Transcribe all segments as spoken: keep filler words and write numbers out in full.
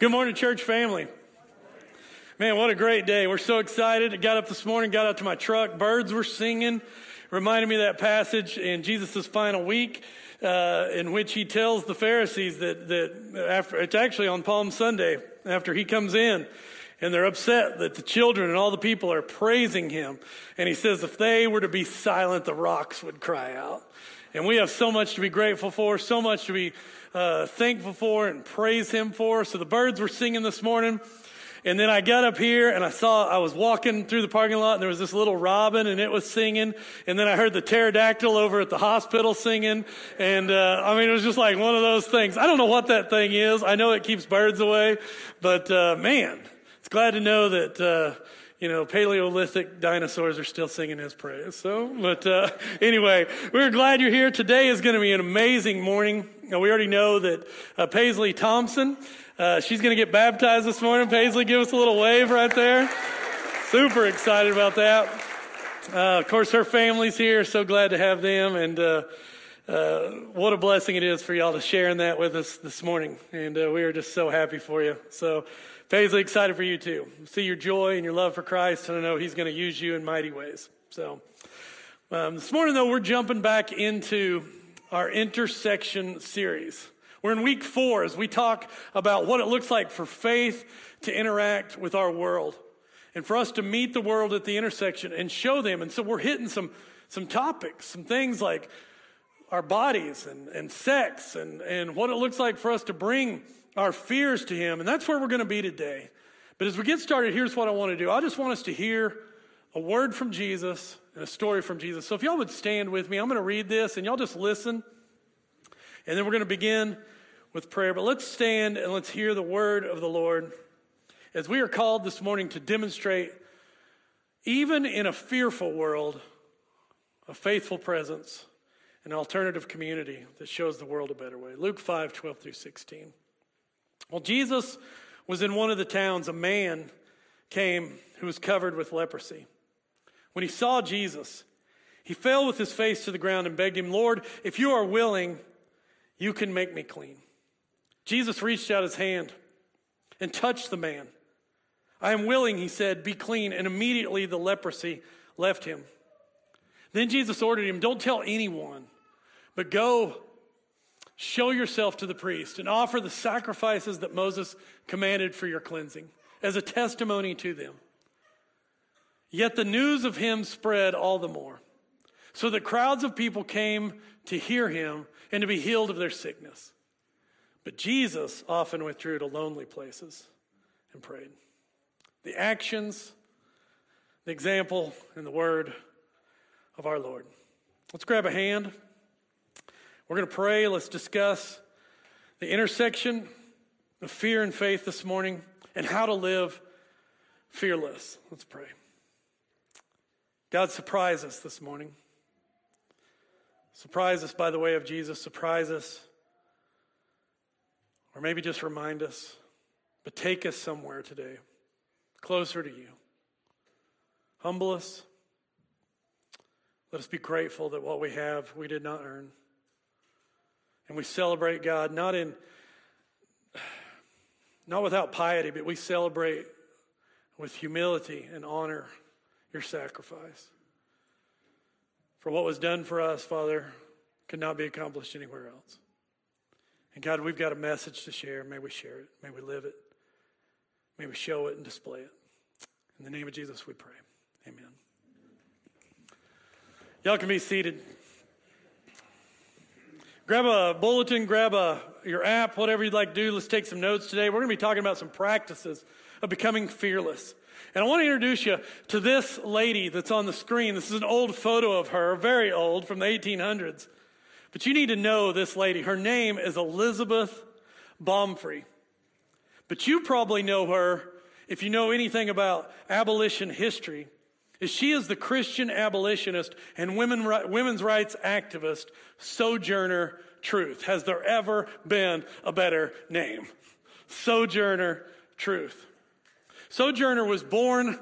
Good morning, church family. Man, what a great day. We're so excited. I got up this morning, got out to my truck. Birds were singing. Reminded me of that passage in Jesus' final week uh, in which he tells the Pharisees that, that after, it's actually on Palm Sunday after he comes in. And they're upset that the children and all the people are praising him. And he says, if they were to be silent, the rocks would cry out. And we have so much to be grateful for, so much to be uh, thankful for and praise him for. So the birds were singing this morning. And then I got up here and I saw, I was walking through the parking lot and there was this little robin and it was singing. And then I heard the pterodactyl over at the hospital singing. And, uh, I mean, it was just like one of those things. I don't know what that thing is. I know it keeps birds away, but, uh, man, it's glad to know that, uh, you know, Paleolithic dinosaurs are still singing his praise. So, but uh, anyway, we're glad you're here. Today is going to be an amazing morning. Now, we already know that uh, Paisley Thompson, uh, she's going to get baptized this morning. Paisley, give us a little wave right there. Super excited about that. Uh, of course, her family's here. So glad to have them. And uh, uh, what a blessing it is for y'all to share in that with us this morning. And uh, we are just so happy for you. So, Paisley, excited for you too. See your joy and your love for Christ, and I know he's going to use you in mighty ways. So um, this morning, though, we're jumping back into our intersection series. We're in week four as we talk about what it looks like for faith to interact with our world and for us to meet the world at the intersection and show them. And so we're hitting some, some topics, some things like our bodies and, and sex and, and what it looks like for us to bring our fears to him, and that's where we're going to be today. But as we get started, here's what I want to do. I just want us to hear a word from Jesus and a story from Jesus. So if y'all would stand with me, I'm going to read this, and y'all just listen, and then we're going to begin with prayer. But let's stand and let's hear the word of the Lord as we are called this morning to demonstrate, even in a fearful world, a faithful presence, an alternative community that shows the world a better way. Luke five, twelve through sixteen. While Jesus was in one of the towns, a man came who was covered with leprosy. When he saw Jesus, he fell with his face to the ground and begged him, "Lord, if you are willing, you can make me clean." Jesus reached out his hand and touched the man. "I am willing," he said, "be clean." And immediately the leprosy left him. Then Jesus ordered him, "Don't tell anyone, but go show yourself to the priest and offer the sacrifices that Moses commanded for your cleansing as a testimony to them." Yet the news of him spread all the more, so that crowds of people came to hear him and to be healed of their sickness. But Jesus often withdrew to lonely places and prayed. The actions, the example, and the word of our Lord. Let's grab a hand. We're going to pray. Let's discuss the intersection of fear and faith this morning and how to live fearless. Let's pray. God, surprise us this morning. Surprise us by the way of Jesus. Surprise us. Or maybe just remind us. But take us somewhere today, closer to you. Humble us. Let us be grateful that what we have we did not earn. And we celebrate, God, not in, not without piety, but we celebrate with humility and honor your sacrifice. For what was done for us, Father, could not be accomplished anywhere else. And God, we've got a message to share. May we share it. May we live it. May we show it and display it. In the name of Jesus, we pray. Amen. Y'all can be seated. Grab a bulletin, grab a, your app, whatever you'd like to do. Let's take some notes today. We're going to be talking about some practices of becoming fearless. And I want to introduce you to this lady that's on the screen. This is an old photo of her, very old, from the eighteen hundreds. But you need to know this lady. Her name is Elizabeth Baumfree. But you probably know her if you know anything about abolition history. She is the Christian abolitionist and women, women's rights activist, Sojourner Truth. Has there ever been a better name? Sojourner Truth. Sojourner was born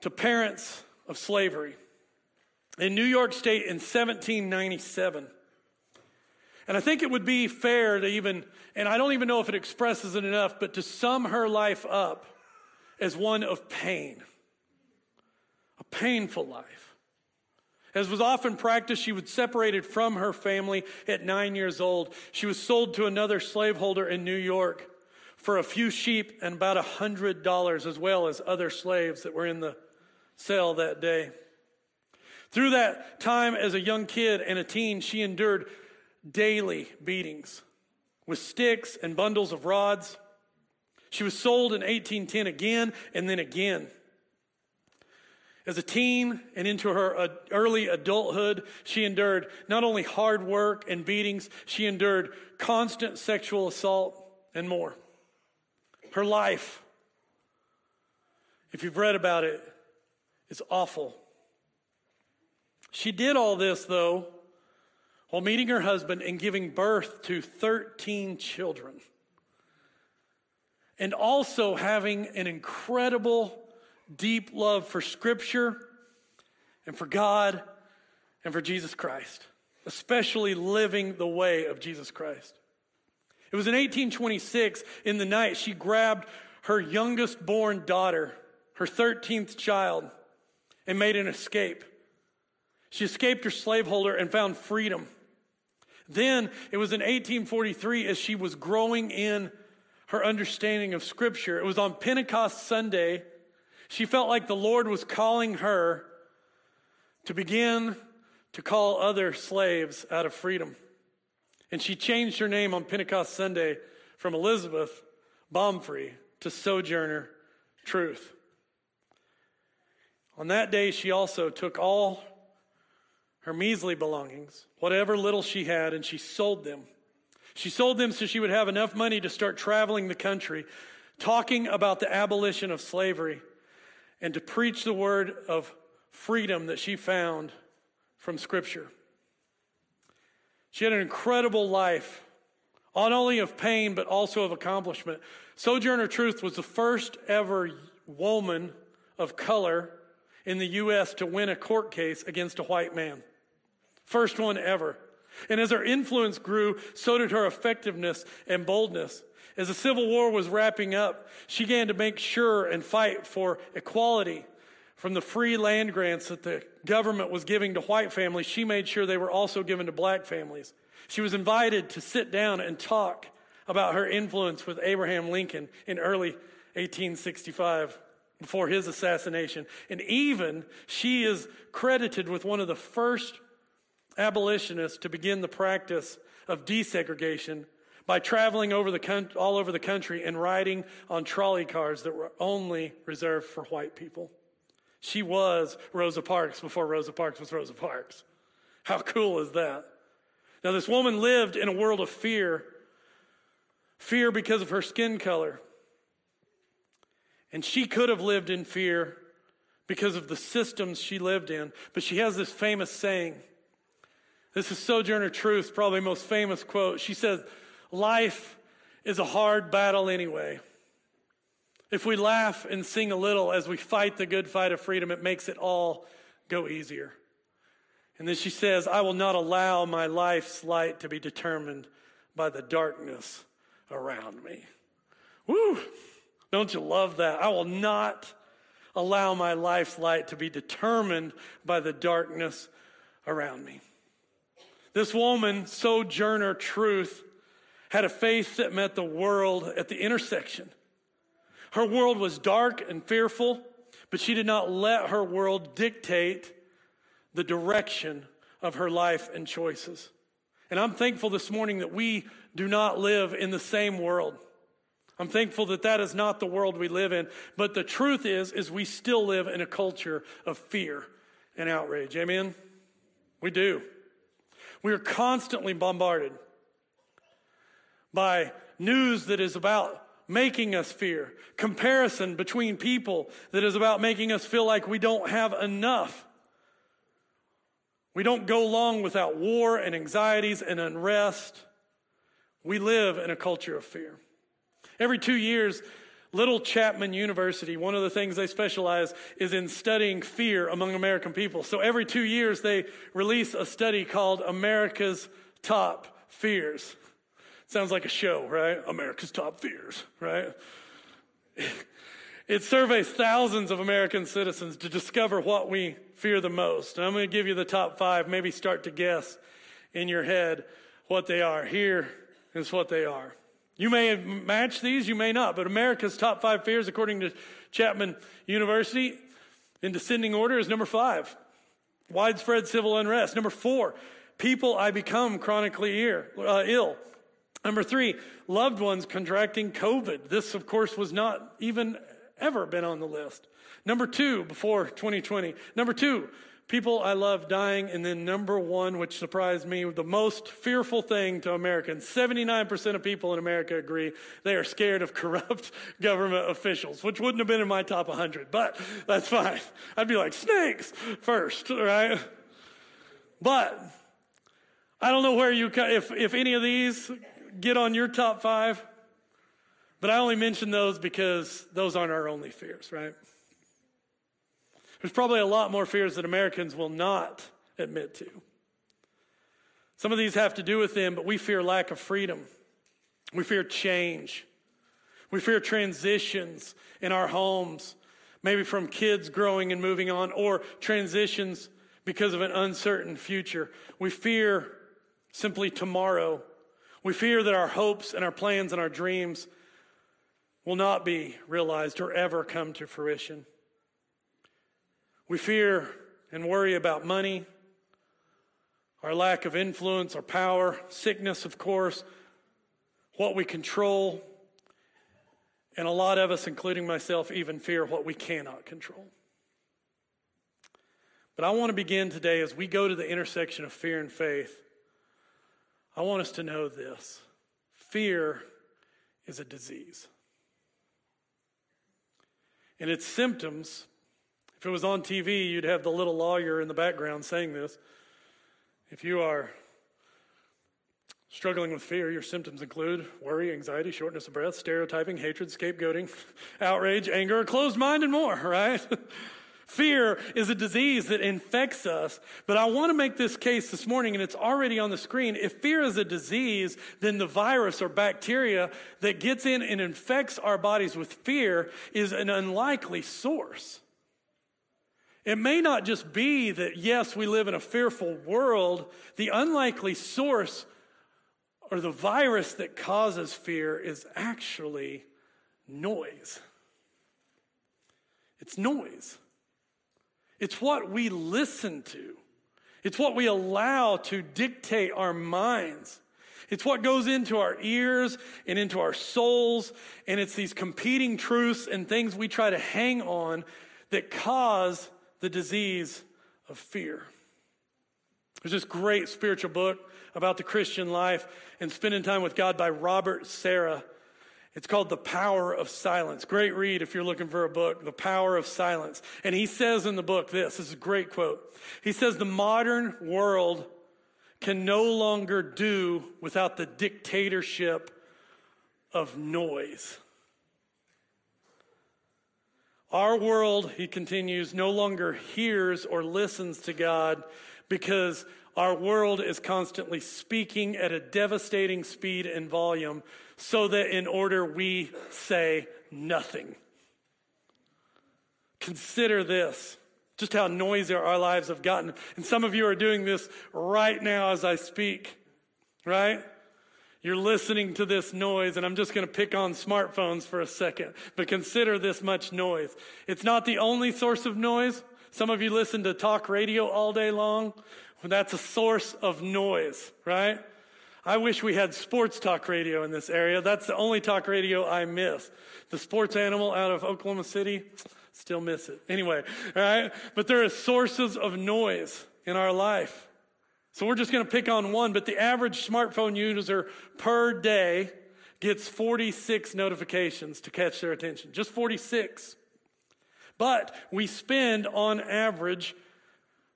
to parents of slavery in New York State in seventeen ninety-seven. And I think it would be fair to even, and I don't even know if it expresses it enough, but to sum her life up as one of pain, a painful life. As was often practiced, she was separated from her family at nine years old. She was sold to another slaveholder in New York for a few sheep and about one hundred dollars, as well as other slaves that were in the cell that day. Through that time as a young kid and a teen, she endured daily beatings with sticks and bundles of rods. She was sold in eighteen ten again and then again. As a teen and into her early adulthood, she endured not only hard work and beatings, she endured constant sexual assault and more. Her life, if you've read about it, is awful. She did all this, though, while meeting her husband and giving birth to thirteen children, and also having an incredible, deep love for Scripture and for God and for Jesus Christ, especially living the way of Jesus Christ. It was in eighteen twenty-six, in the night, she grabbed her youngest born daughter, her thirteenth child, and made an escape. She escaped her slaveholder and found freedom. Then it was in eighteen forty-three, as she was growing in her understanding of Scripture. It was on Pentecost Sunday. She felt like the Lord was calling her to begin to call other slaves out of freedom. And she changed her name on Pentecost Sunday from Elizabeth Baumfree to Sojourner Truth. On that day, she also took all her measly belongings, whatever little she had, and she sold them. She sold them so she would have enough money to start traveling the country, talking about the abolition of slavery, and to preach the word of freedom that she found from Scripture. She had an incredible life, not only of pain, but also of accomplishment. Sojourner Truth was the first ever woman of color in the U S to win a court case against a white man. First one ever. And as her influence grew, so did her effectiveness and boldness. As the Civil War was wrapping up, she began to make sure and fight for equality from the free land grants that the government was giving to white families. She made sure they were also given to black families. She was invited to sit down and talk about her influence with Abraham Lincoln in early eighteen sixty-five, before his assassination. And even she is credited with one of the first abolitionists to begin the practice of desegregation by traveling over the all over the country and riding on trolley cars that were only reserved for white people. She was Rosa Parks before Rosa Parks was Rosa Parks. How cool is that? Now, this woman lived in a world of fear. Fear because of her skin color. And she could have lived in fear because of the systems she lived in. But she has this famous saying. This is Sojourner Truth's probably most famous quote. She says, "Life is a hard battle anyway. If we laugh and sing a little as we fight the good fight of freedom, it makes it all go easier." And then she says, "I will not allow my life's light to be determined by the darkness around me." Woo! Don't you love that? I will not allow my life's light to be determined by the darkness around me. This woman, Sojourner Truth, had a faith that met the world at the intersection. Her world was dark and fearful, but she did not let her world dictate the direction of her life and choices. And I'm thankful this morning that we do not live in the same world. I'm thankful that that is not the world we live in. But the truth is, is we still live in a culture of fear and outrage. Amen? We do. We are constantly bombarded by news that is about making us fear, comparison between people that is about making us feel like we don't have enough. We don't go long without war and anxieties and unrest. We live in a culture of fear. Every two years, little Chapman University, one of the things they specialize is in studying fear among American people. So every two years, they release a study called America's Top fears. Sounds like a show, right? America's top fears, right? It surveys thousands of American citizens to discover what we fear the most. And I'm going to give you the top five. Maybe start to guess in your head what they are. Here is what they are. You may match these, you may not, but America's top five fears, according to Chapman University, in descending order, is number five, widespread civil unrest. Number four, people I become chronically ill. Number three, loved ones contracting COVID. This, of course, was not even ever been on the list. Number two, before twenty twenty. Number two, people I love dying. And then number one, which surprised me, the most fearful thing to Americans. seventy-nine percent of people in America agree they are scared of corrupt government officials, which wouldn't have been in my top one hundred, but that's fine. I'd be like, snakes first, right? But I don't know where you, if, if any of these get on your top five, but I only mention those because those aren't our only fears, right? There's probably a lot more fears that Americans will not admit to. Some of these have to do with them, but we fear lack of freedom. We fear change. We fear transitions in our homes, maybe from kids growing and moving on, or transitions because of an uncertain future. We fear simply tomorrow. We fear that our hopes and our plans and our dreams will not be realized or ever come to fruition. We fear and worry about money, our lack of influence, our power, sickness, of course, what we control, and a lot of us, including myself, even fear what we cannot control. But I want to begin today as we go to the intersection of fear and faith. I want us to know this. Fear is a disease. And its symptoms, if it was on T V, you'd have the little lawyer in the background saying this. If you are struggling with fear, your symptoms include worry, anxiety, shortness of breath, stereotyping, hatred, scapegoating, outrage, anger, a closed mind, and more, right? Fear is a disease that infects us. But I want to make this case this morning, and it's already on the screen. If fear is a disease, then the virus or bacteria that gets in and infects our bodies with fear is an unlikely source. It may not just be that, yes, we live in a fearful world. The unlikely source or the virus that causes fear is actually noise. It's noise. It's what we listen to. It's what we allow to dictate our minds. It's what goes into our ears and into our souls. And it's these competing truths and things we try to hang on that cause the disease of fear. There's this great spiritual book about the Christian life and spending time with God by Robert Sarah. It's called The Power of Silence. Great read if you're looking for a book, The Power of Silence. And he says in the book this, this is a great quote. He says, the modern world can no longer do without the dictatorship of noise. Our world, he continues, no longer hears or listens to God because our world is constantly speaking at a devastating speed and volume so that in order we say nothing. Consider this, just how noisy our lives have gotten. And some of you are doing this right now as I speak, right? You're listening to this noise, and I'm just going to pick on smartphones for a second, but consider this much noise. It's not the only source of noise. Some of you listen to talk radio all day long. Well, that's a source of noise, right? I wish we had sports talk radio in this area. That's the only talk radio I miss. The sports animal out of Oklahoma City, still miss it. Anyway, all right? But there are sources of noise in our life. So we're just going to pick on one, but the average smartphone user per day gets forty-six notifications to catch their attention. Just forty-six. But we spend on average,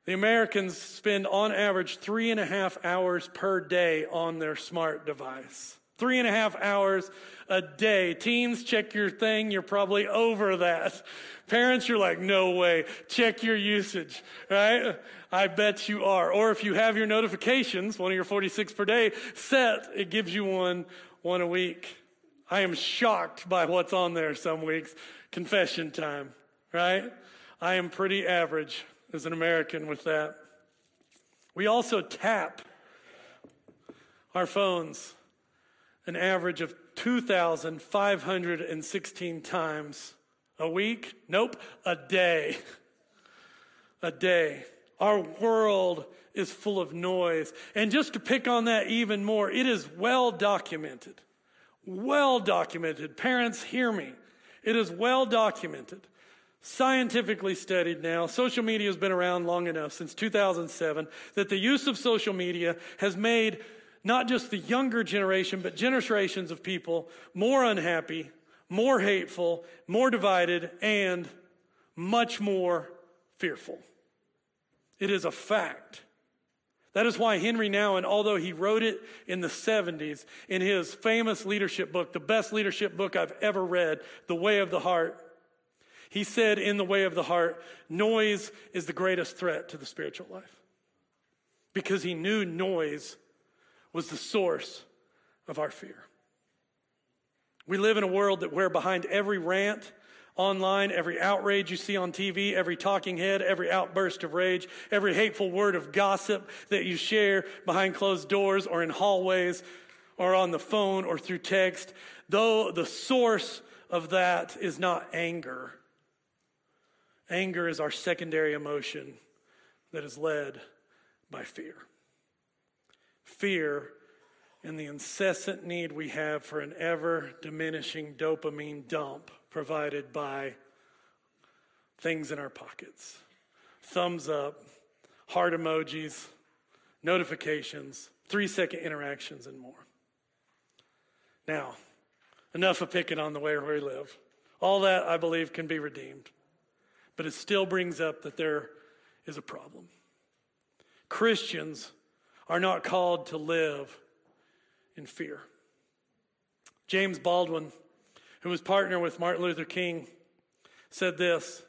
the Americans spend on average three and a half hours per day on their smart device. Three and a half hours a day. Teens, check your thing. You're probably over that. Parents, you're like, no way. Check your usage, right? I bet you are. Or if you have your notifications, one of your forty-six per day set, it gives you one, one a week. I am shocked by what's on there some weeks. Confession time, right? I am pretty average as an American with that. We also tap our phones an average of two thousand five hundred sixteen times a week. Nope, a day. A day. Our world is full of noise. And just to pick on that even more, it is well documented. Well documented. Parents, hear me. It is well documented. Scientifically studied now, social media has been around long enough, since two thousand seven, that the use of social media has made not just the younger generation, but generations of people more unhappy, more hateful, more divided, and much more fearful. It is a fact. That is why Henry Nouwen, although he wrote it in the seventies, in his famous leadership book, the best leadership book I've ever read, The Way of the Heart, he said in The Way of the Heart, noise is the greatest threat to the spiritual life. Because he knew noise was the source of our fear. We live in a world that where behind every rant online, every outrage you see on T V, every talking head, every outburst of rage, every hateful word of gossip that you share behind closed doors or in hallways or on the phone or through text, though the source of that is not anger. Anger is our secondary emotion that is led by fear. Fear and the incessant need we have for an ever-diminishing dopamine dump provided by things in our pockets. Thumbs up, heart emojis, notifications, three-second interactions, and more. Now, enough of picking on the way where we live. All that, I believe, can be redeemed. But it still brings up that there is a problem. Christians are not called to live in fear. James Baldwin, who was partner with Martin Luther King, said this.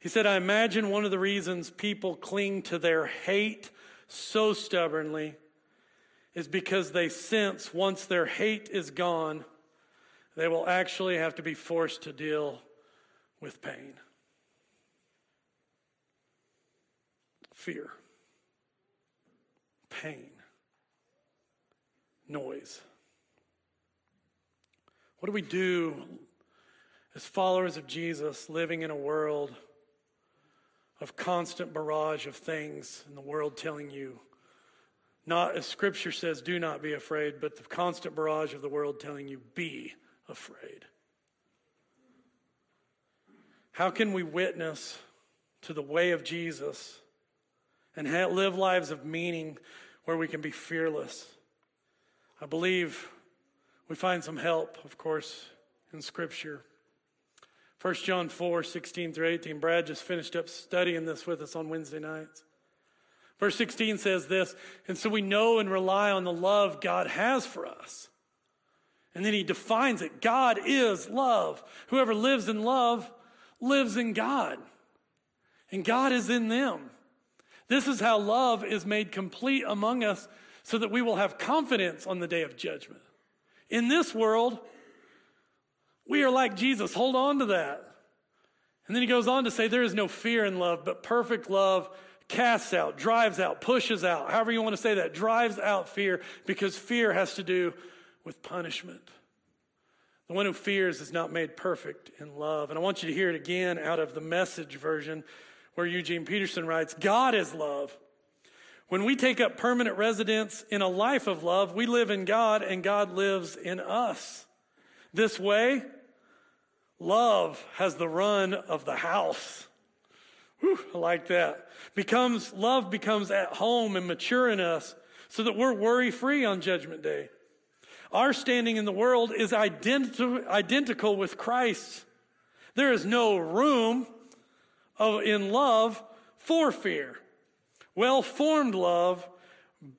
He said, I imagine one of the reasons people cling to their hate so stubbornly is because they sense once their hate is gone, they will actually have to be forced to deal with pain. Fear. Pain. Noise. What do we do as followers of Jesus living in a world of constant barrage of things and the world telling you, not as Scripture says, do not be afraid, but the constant barrage of the world telling you, be afraid? How can we witness to the way of Jesus and live lives of meaning where we can be fearless? I believe we find some help, of course, in Scripture. First John four, sixteen through eighteen. Brad just finished up studying this with us on Wednesday nights. Verse sixteen says this, and so we know and rely on the love God has for us. And then he defines it. God is love. Whoever lives in love lives in God. And God is in them. This is how love is made complete among us so that we will have confidence on the day of judgment. In this world, we are like Jesus. Hold on to that. And then he goes on to say there is no fear in love, but perfect love casts out, drives out, pushes out. However you want to say that, drives out fear, because fear has to do with punishment. The one who fears is not made perfect in love. And I want you to hear it again out of the Message version, where Eugene Peterson writes, God is love. When we take up permanent residence in a life of love, we live in God and God lives in us. This way, love has the run of the house. Whew, I like that. Becomes, love becomes at home and mature in us so that we're worry-free on Judgment Day. Our standing in the world is identi- identical with Christ's. There is no room Of, in love for fear. Well-formed love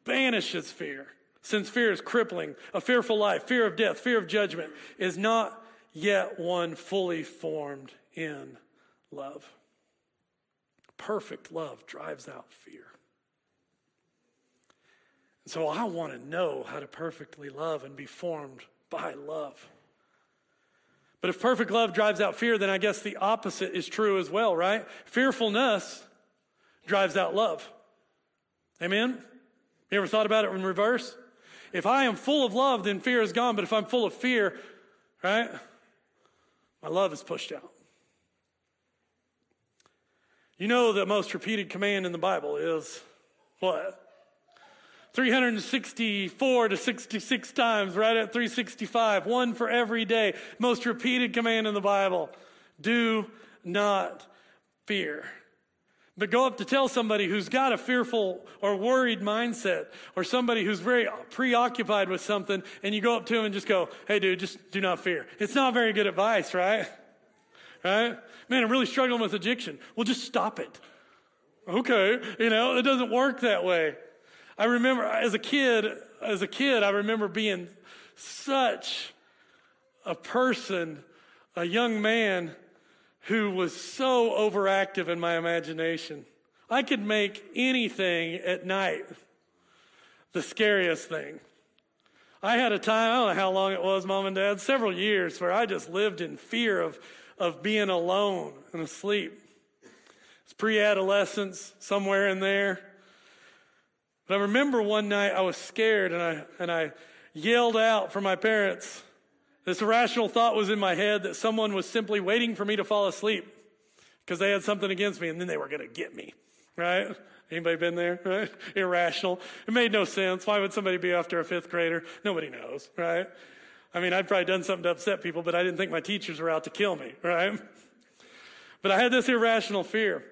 banishes fear. Since fear is crippling, a fearful life, fear of death, fear of judgment is not yet one fully formed in love. Perfect love drives out fear. And so I want to know how to perfectly love and be formed by love. But if perfect love drives out fear, then I guess the opposite is true as well, right? Fearfulness drives out love. Amen? You ever thought about it in reverse? If I am full of love, then fear is gone. But if I'm full of fear, right, my love is pushed out. You know the most repeated command in the Bible is what? three hundred sixty-four to sixty-six times, right at three sixty-five. One for every day. Most repeated command in the Bible. Do not fear. But go up to tell somebody who's got a fearful or worried mindset, or somebody who's very preoccupied with something, and you go up to him and just go, hey, dude, just do not fear. It's not very good advice, right? Right? Man, I'm really struggling with addiction. Well, just stop it. Okay. You know, it doesn't work that way. I remember as a kid, as a kid, I remember being such a person, a young man, who was so overactive in my imagination. I could make anything at night the scariest thing. I had a time, I don't know how long it was, Mom and Dad, several years, where I just lived in fear of, of being alone and asleep. It's pre-adolescence, somewhere in there. But I remember one night I was scared and I, and I yelled out for my parents. This irrational thought was in my head that someone was simply waiting for me to fall asleep because they had something against me and then they were going to get me, right? Anybody been there, right? Irrational. It made no sense. Why would somebody be after a fifth grader? Nobody knows, right? I mean, I'd probably done something to upset people, but I didn't think my teachers were out to kill me, right? But I had this irrational fear.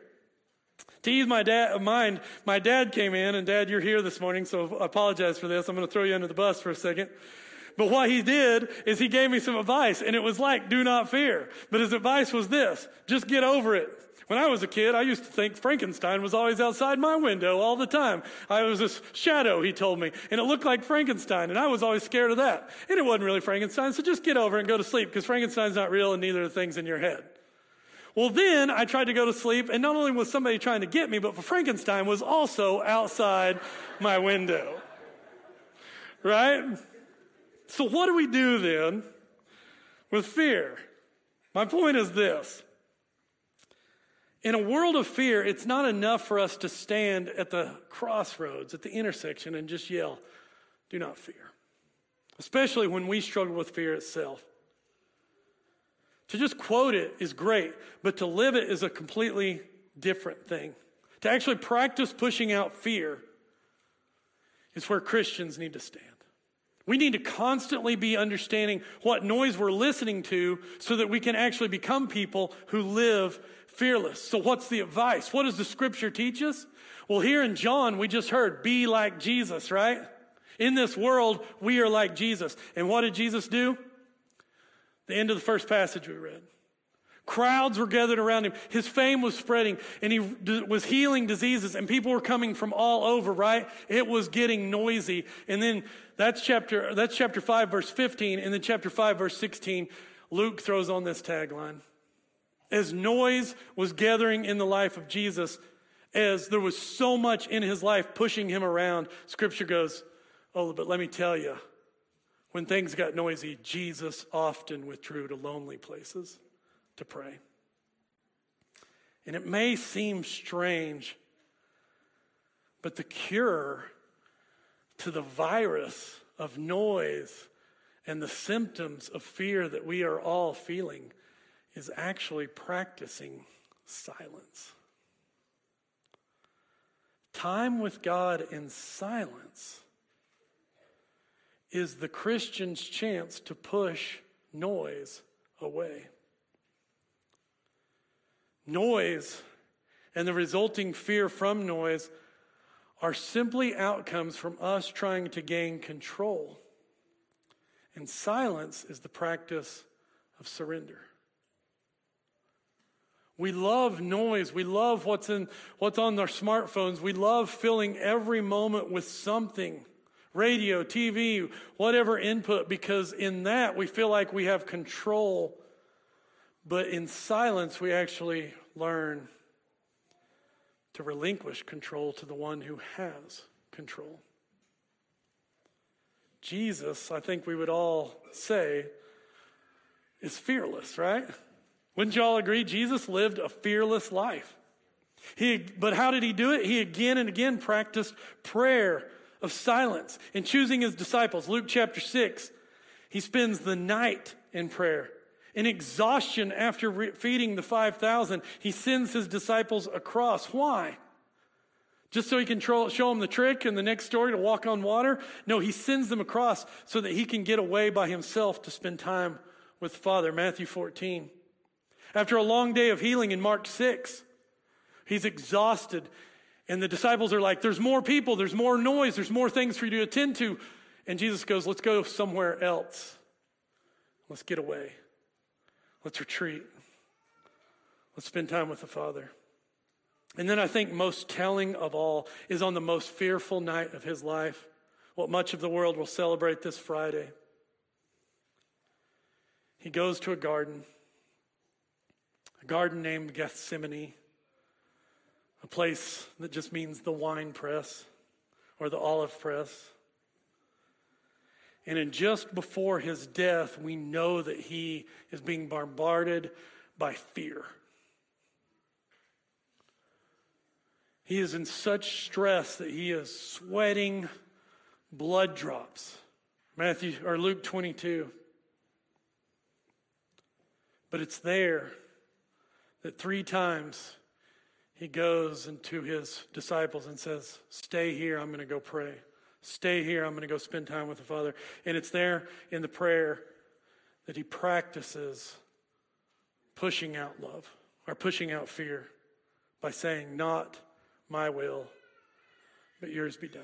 To ease my dad, mind, my dad came in, and Dad, you're here this morning, so I apologize for this. I'm going to throw you under the bus for a second. But what he did is he gave me some advice, and it was like, do not fear. But his advice was this, just get over it. When I was a kid, I used to think Frankenstein was always outside my window all the time. I was this shadow, he told me, and it looked like Frankenstein, and I was always scared of that. And it wasn't really Frankenstein, so just get over it and go to sleep, because Frankenstein's not real and neither are the things in your head. Well, then I tried to go to sleep, and not only was somebody trying to get me, but Frankenstein was also outside my window, right? So what do we do then with fear? My point is this. In a world of fear, it's not enough for us to stand at the crossroads, at the intersection, and just yell, do not fear. Especially when we struggle with fear itself. To just quote it is great, but to live it is a completely different thing. To actually practice pushing out fear is where Christians need to stand. We need to constantly be understanding what noise we're listening to so that we can actually become people who live fearless. So what's the advice? What does the scripture teach us? Well, here in John, we just heard, be like Jesus, right? In this world, we are like Jesus. And what did Jesus do? The end of the first passage we read. Crowds were gathered around him. His fame was spreading, and he was healing diseases, and people were coming from all over, right? It was getting noisy. And then that's chapter, that's chapter five, verse fifteen, and then chapter five, verse sixteen, Luke throws on this tagline. As noise was gathering in the life of Jesus, as there was so much in his life pushing him around, Scripture goes, oh, but let me tell you, when things got noisy, Jesus often withdrew to lonely places to pray. And it may seem strange, but the cure to the virus of noise and the symptoms of fear that we are all feeling is actually practicing silence. Time with God in silence is the Christian's chance to push noise away. Noise and the resulting fear from noise are simply outcomes from us trying to gain control. And silence is the practice of surrender. We love noise. We love what's in, what's on our smartphones. We love filling every moment with something radio, T V, whatever input, because in that we feel like we have control, but in silence we actually learn to relinquish control to the one who has control. Jesus, I think we would all say, is fearless, right? Wouldn't you all agree? Jesus lived a fearless life. He, but how did he do it? He again and again practiced prayer of silence. In choosing his disciples, Luke chapter six, he spends the night in prayer. In exhaustion after re- feeding the five thousand, he sends his disciples across. Why? Just so he can tro- show them the trick in the next story to walk on water? No, he sends them across so that he can get away by himself to spend time with the Father. Matthew fourteen. After a long day of healing in Mark six, he's exhausted. And the disciples are like, there's more people, there's more noise, there's more things for you to attend to. And Jesus goes, let's go somewhere else. Let's get away. Let's retreat. Let's spend time with the Father. And then I think most telling of all is on the most fearful night of his life, what much of the world will celebrate this Friday. He goes to a garden, a garden named Gethsemane, a place that just means the wine press or the olive press. And in just before his death, we know that he is being bombarded by fear. He is in such stress that he is sweating blood drops. Matthew or Luke twenty-two. But it's there that three times he goes into his disciples and says, stay here, I'm going to go pray. Stay here, I'm going to go spend time with the Father. And it's there in the prayer that he practices pushing out love or pushing out fear by saying, not my will, but yours be done.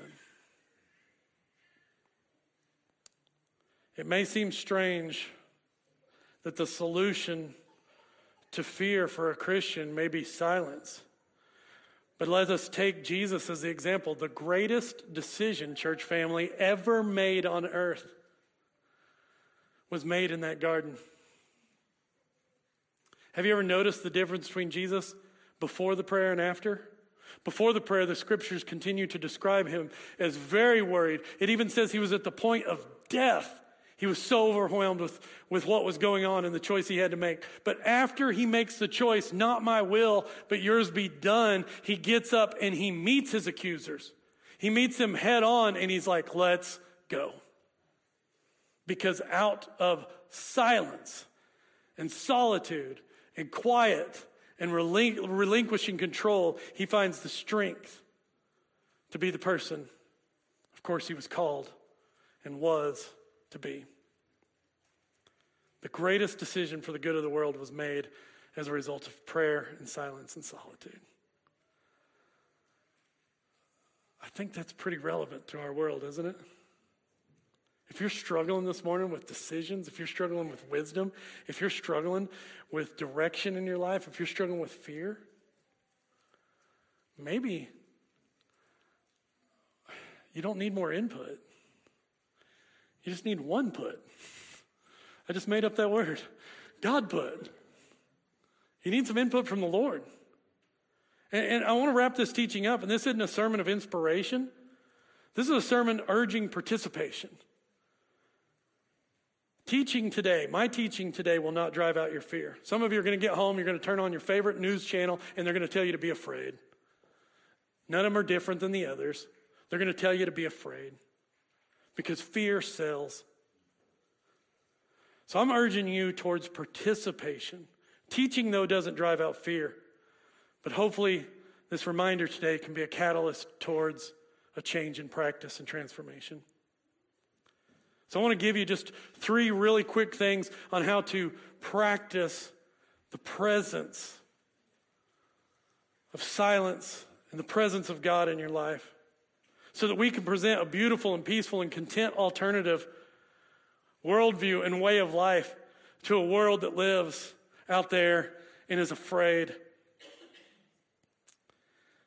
It may seem strange that the solution to fear for a Christian may be silence. But let us take Jesus as the example. The greatest decision, church family, ever made on earth was made in that garden. Have you ever noticed the difference between Jesus before the prayer and after? Before the prayer, the scriptures continue to describe him as very worried. It even says he was at the point of death. He was so overwhelmed with, with what was going on and the choice he had to make. But after he makes the choice, not my will, but yours be done, he gets up and he meets his accusers. He meets them head on and he's like, let's go. Because out of silence and solitude and quiet and relinqu- relinquishing control, he finds the strength to be the person, of course, he was called and was to be. The greatest decision for the good of the world was made as a result of prayer and silence and solitude. I think that's pretty relevant to our world, isn't it? If you're struggling this morning with decisions, if you're struggling with wisdom, if you're struggling with direction in your life, if you're struggling with fear, maybe you don't need more input. You just need one put. I just made up that word. God put. You need some input from the Lord. And, and I want to wrap this teaching up, and this isn't a sermon of inspiration. This is a sermon urging participation. Teaching today, my teaching today will not drive out your fear. Some of you are going to get home, you're going to turn on your favorite news channel, and they're going to tell you to be afraid. None of them are different than the others. They're going to tell you to be afraid. Because fear sells. So I'm urging you towards participation. Teaching, though, doesn't drive out fear. But hopefully this reminder today can be a catalyst towards a change in practice and transformation. So I want to give you just three really quick things on how to practice the presence of silence and the presence of God in your life, so that we can present a beautiful and peaceful and content alternative worldview and way of life to a world that lives out there and is afraid.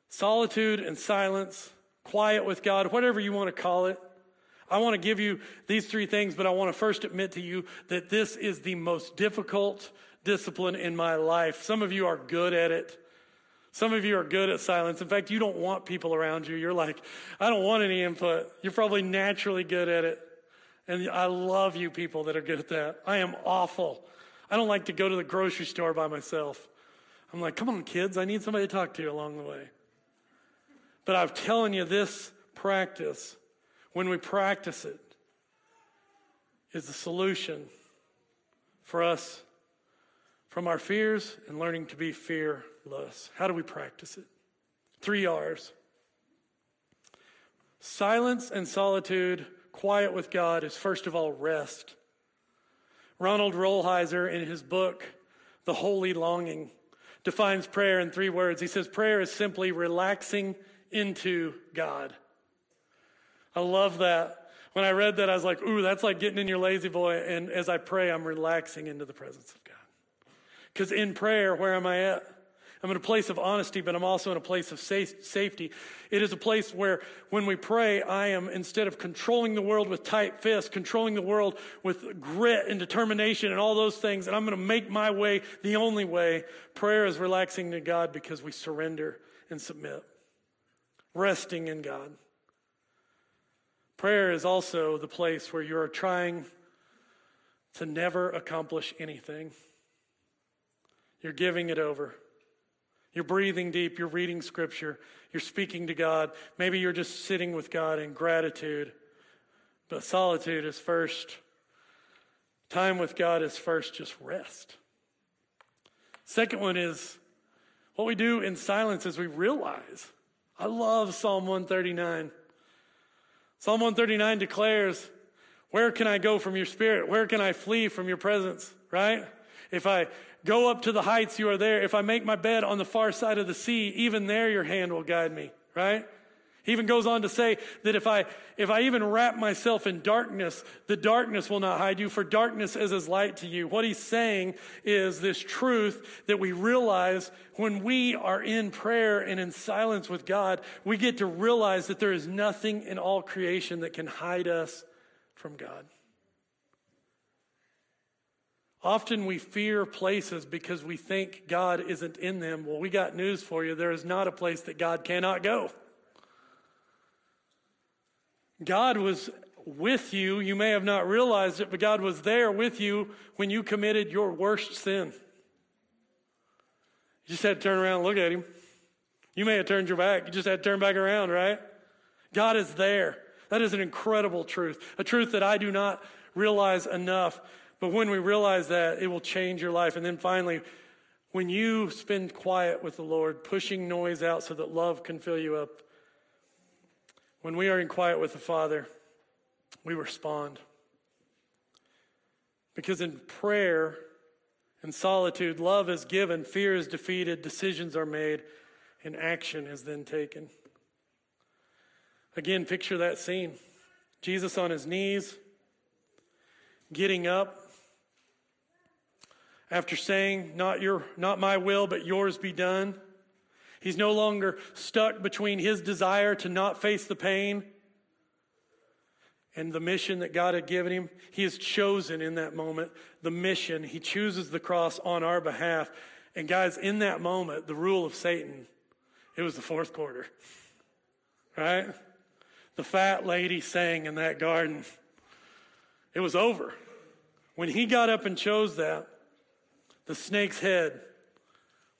Solitude and silence, quiet with God, whatever you want to call it, I want to give you these three things, but I want to first admit to you that this is the most difficult discipline in my life. Some of you are good at it. Some of you are good at silence. In fact, you don't want people around you. You're like, I don't want any input. You're probably naturally good at it. And I love you people that are good at that. I am awful. I don't like to go to the grocery store by myself. I'm like, come on, kids. I need somebody to talk to along the way. But I'm telling you, this practice, when we practice it, is the solution for us from our fears and learning to be fearless. How do we practice it? Three R's. Silence and solitude, quiet with God, is first of all rest. Ronald Rolheiser, in his book, The Holy Longing, defines prayer in three words. He says, prayer is simply relaxing into God. I love that. When I read that, I was like, ooh, that's like getting in your lazy boy. And as I pray, I'm relaxing into the presence of God. Because in prayer, where am I at? I'm in a place of honesty, but I'm also in a place of safe, safety. It is a place where when we pray, I am, instead of controlling the world with tight fists, controlling the world with grit and determination and all those things, and I'm going to make my way the only way. Prayer is relaxing to God because we surrender and submit, resting in God. Prayer is also the place where you are trying to never accomplish anything. You're giving it over. You're breathing deep. You're reading scripture. You're speaking to God. Maybe you're just sitting with God in gratitude. But solitude is first. Time with God is first. Just rest. Second one is what we do in silence is we realize. I love Psalm one thirty-nine. Psalm one thirty-nine declares, where can I go from your spirit? Where can I flee from your presence? Right? If I go up to the heights, you are there. If I make my bed on the far side of the sea, even there your hand will guide me, right? He even goes on to say that if I if I even wrap myself in darkness, the darkness will not hide you, for darkness is as light to you. What he's saying is this truth that we realize when we are in prayer and in silence with God, we get to realize that there is nothing in all creation that can hide us from God. Often we fear places because we think God isn't in them. Well, we got news for you. There is not a place that God cannot go. God was with you. You may have not realized it, but God was there with you when you committed your worst sin. You just had to turn around and look at him. You may have turned your back. You just had to turn back around, right? God is there. That is an incredible truth, a truth that I do not realize enough. But when we realize that, it will change your life. And then finally, when you spend quiet with the Lord, pushing noise out so that love can fill you up, when we are in quiet with the Father, we respond. Because in prayer and solitude, love is given, fear is defeated, decisions are made, and action is then taken. Again, picture that scene. Jesus on his knees, getting up, after saying, not your, not my will, but yours be done. He's no longer stuck between his desire to not face the pain and the mission that God had given him. He has chosen in that moment the mission. He chooses the cross on our behalf. And guys, in that moment, the rule of Satan, it was the fourth quarter, right? The fat lady sang in that garden. It was over. When he got up and chose that, the snake's head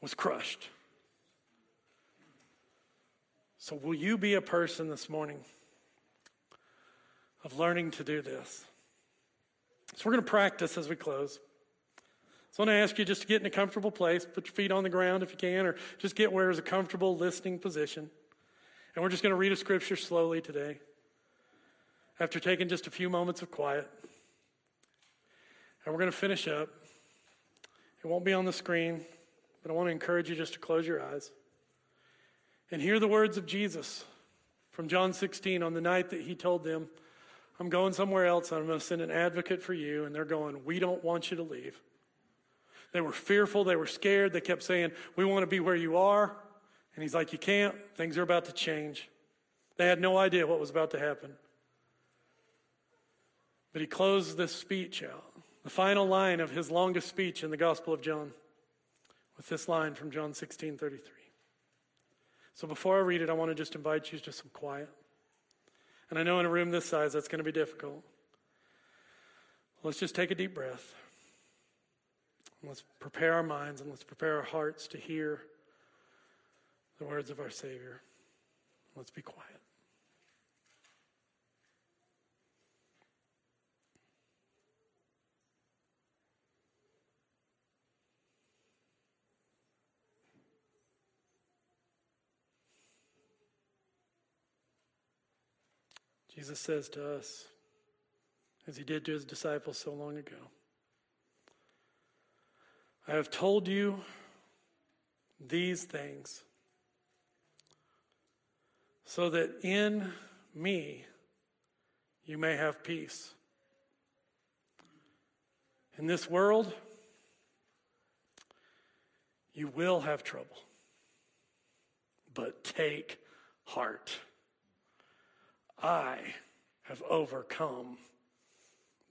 was crushed. So will you be a person this morning of learning to do this? So we're going to practice as we close. So I want to ask you just to get in a comfortable place, put your feet on the ground if you can, or just get where there's a comfortable listening position. And we're just going to read a scripture slowly today after taking just a few moments of quiet. And we're going to finish up. It won't be on the screen, but I want to encourage you just to close your eyes and hear the words of Jesus from John sixteen on the night that he told them, I'm going somewhere else, and I'm going to send an advocate for you. And they're going, we don't want you to leave. They were fearful. They were scared. They kept saying, we want to be where you are. And he's like, you can't. Things are about to change. They had no idea what was about to happen. But he closed this speech out, the final line of his longest speech in the Gospel of John, with this line from John sixteen thirty-three. So before I read it, I want to just invite you to some quiet. And I know in a room this size, that's going to be difficult. Let's just take a deep breath. Let's prepare our minds and let's prepare our hearts to hear the words of our Savior. Let's be quiet. Jesus says to us, as he did to his disciples so long ago, I have told you these things so that in me you may have peace. In this world, you will have trouble, but take heart. I have overcome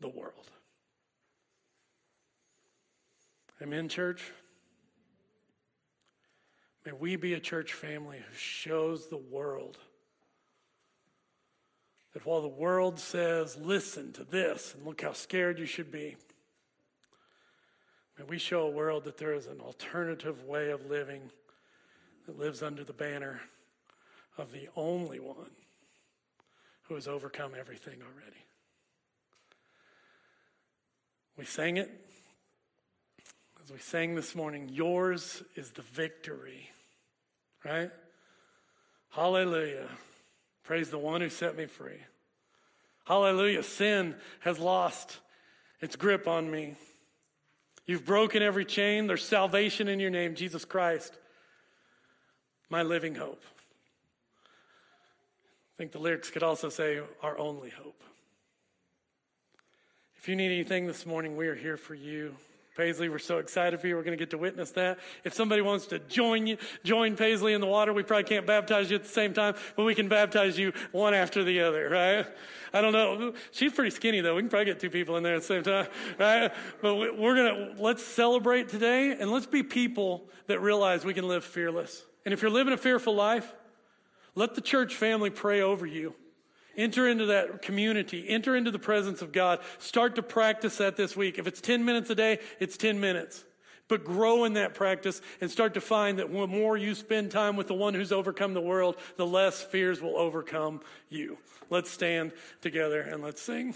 the world. Amen, church. May we be a church family who shows the world that while the world says, listen to this and look how scared you should be, may we show a world that there is an alternative way of living that lives under the banner of the only one who has overcome everything already. We sang it. As we sang this morning, yours is the victory, right? Hallelujah. Praise the one who set me free. Hallelujah. Sin has lost its grip on me. You've broken every chain. There's salvation in your name, Jesus Christ, my living hope. I think the lyrics could also say our only hope. If you need anything this morning, we are here for you. Paisley, we're so excited for you. We're going to get to witness that. If somebody wants to join you, join Paisley in the water, we probably can't baptize you at the same time, but we can baptize you one after the other, right? I don't know. She's pretty skinny, though. We can probably get two people in there at the same time, right? But we're going to, let's celebrate today, and let's be people that realize we can live fearless. And if you're living a fearful life, let the church family pray over you. Enter into that community. Enter into the presence of God. Start to practice that this week. If it's ten minutes a day, it's ten minutes. But grow in that practice and start to find that the more you spend time with the one who's overcome the world, the less fears will overcome you. Let's stand together and let's sing.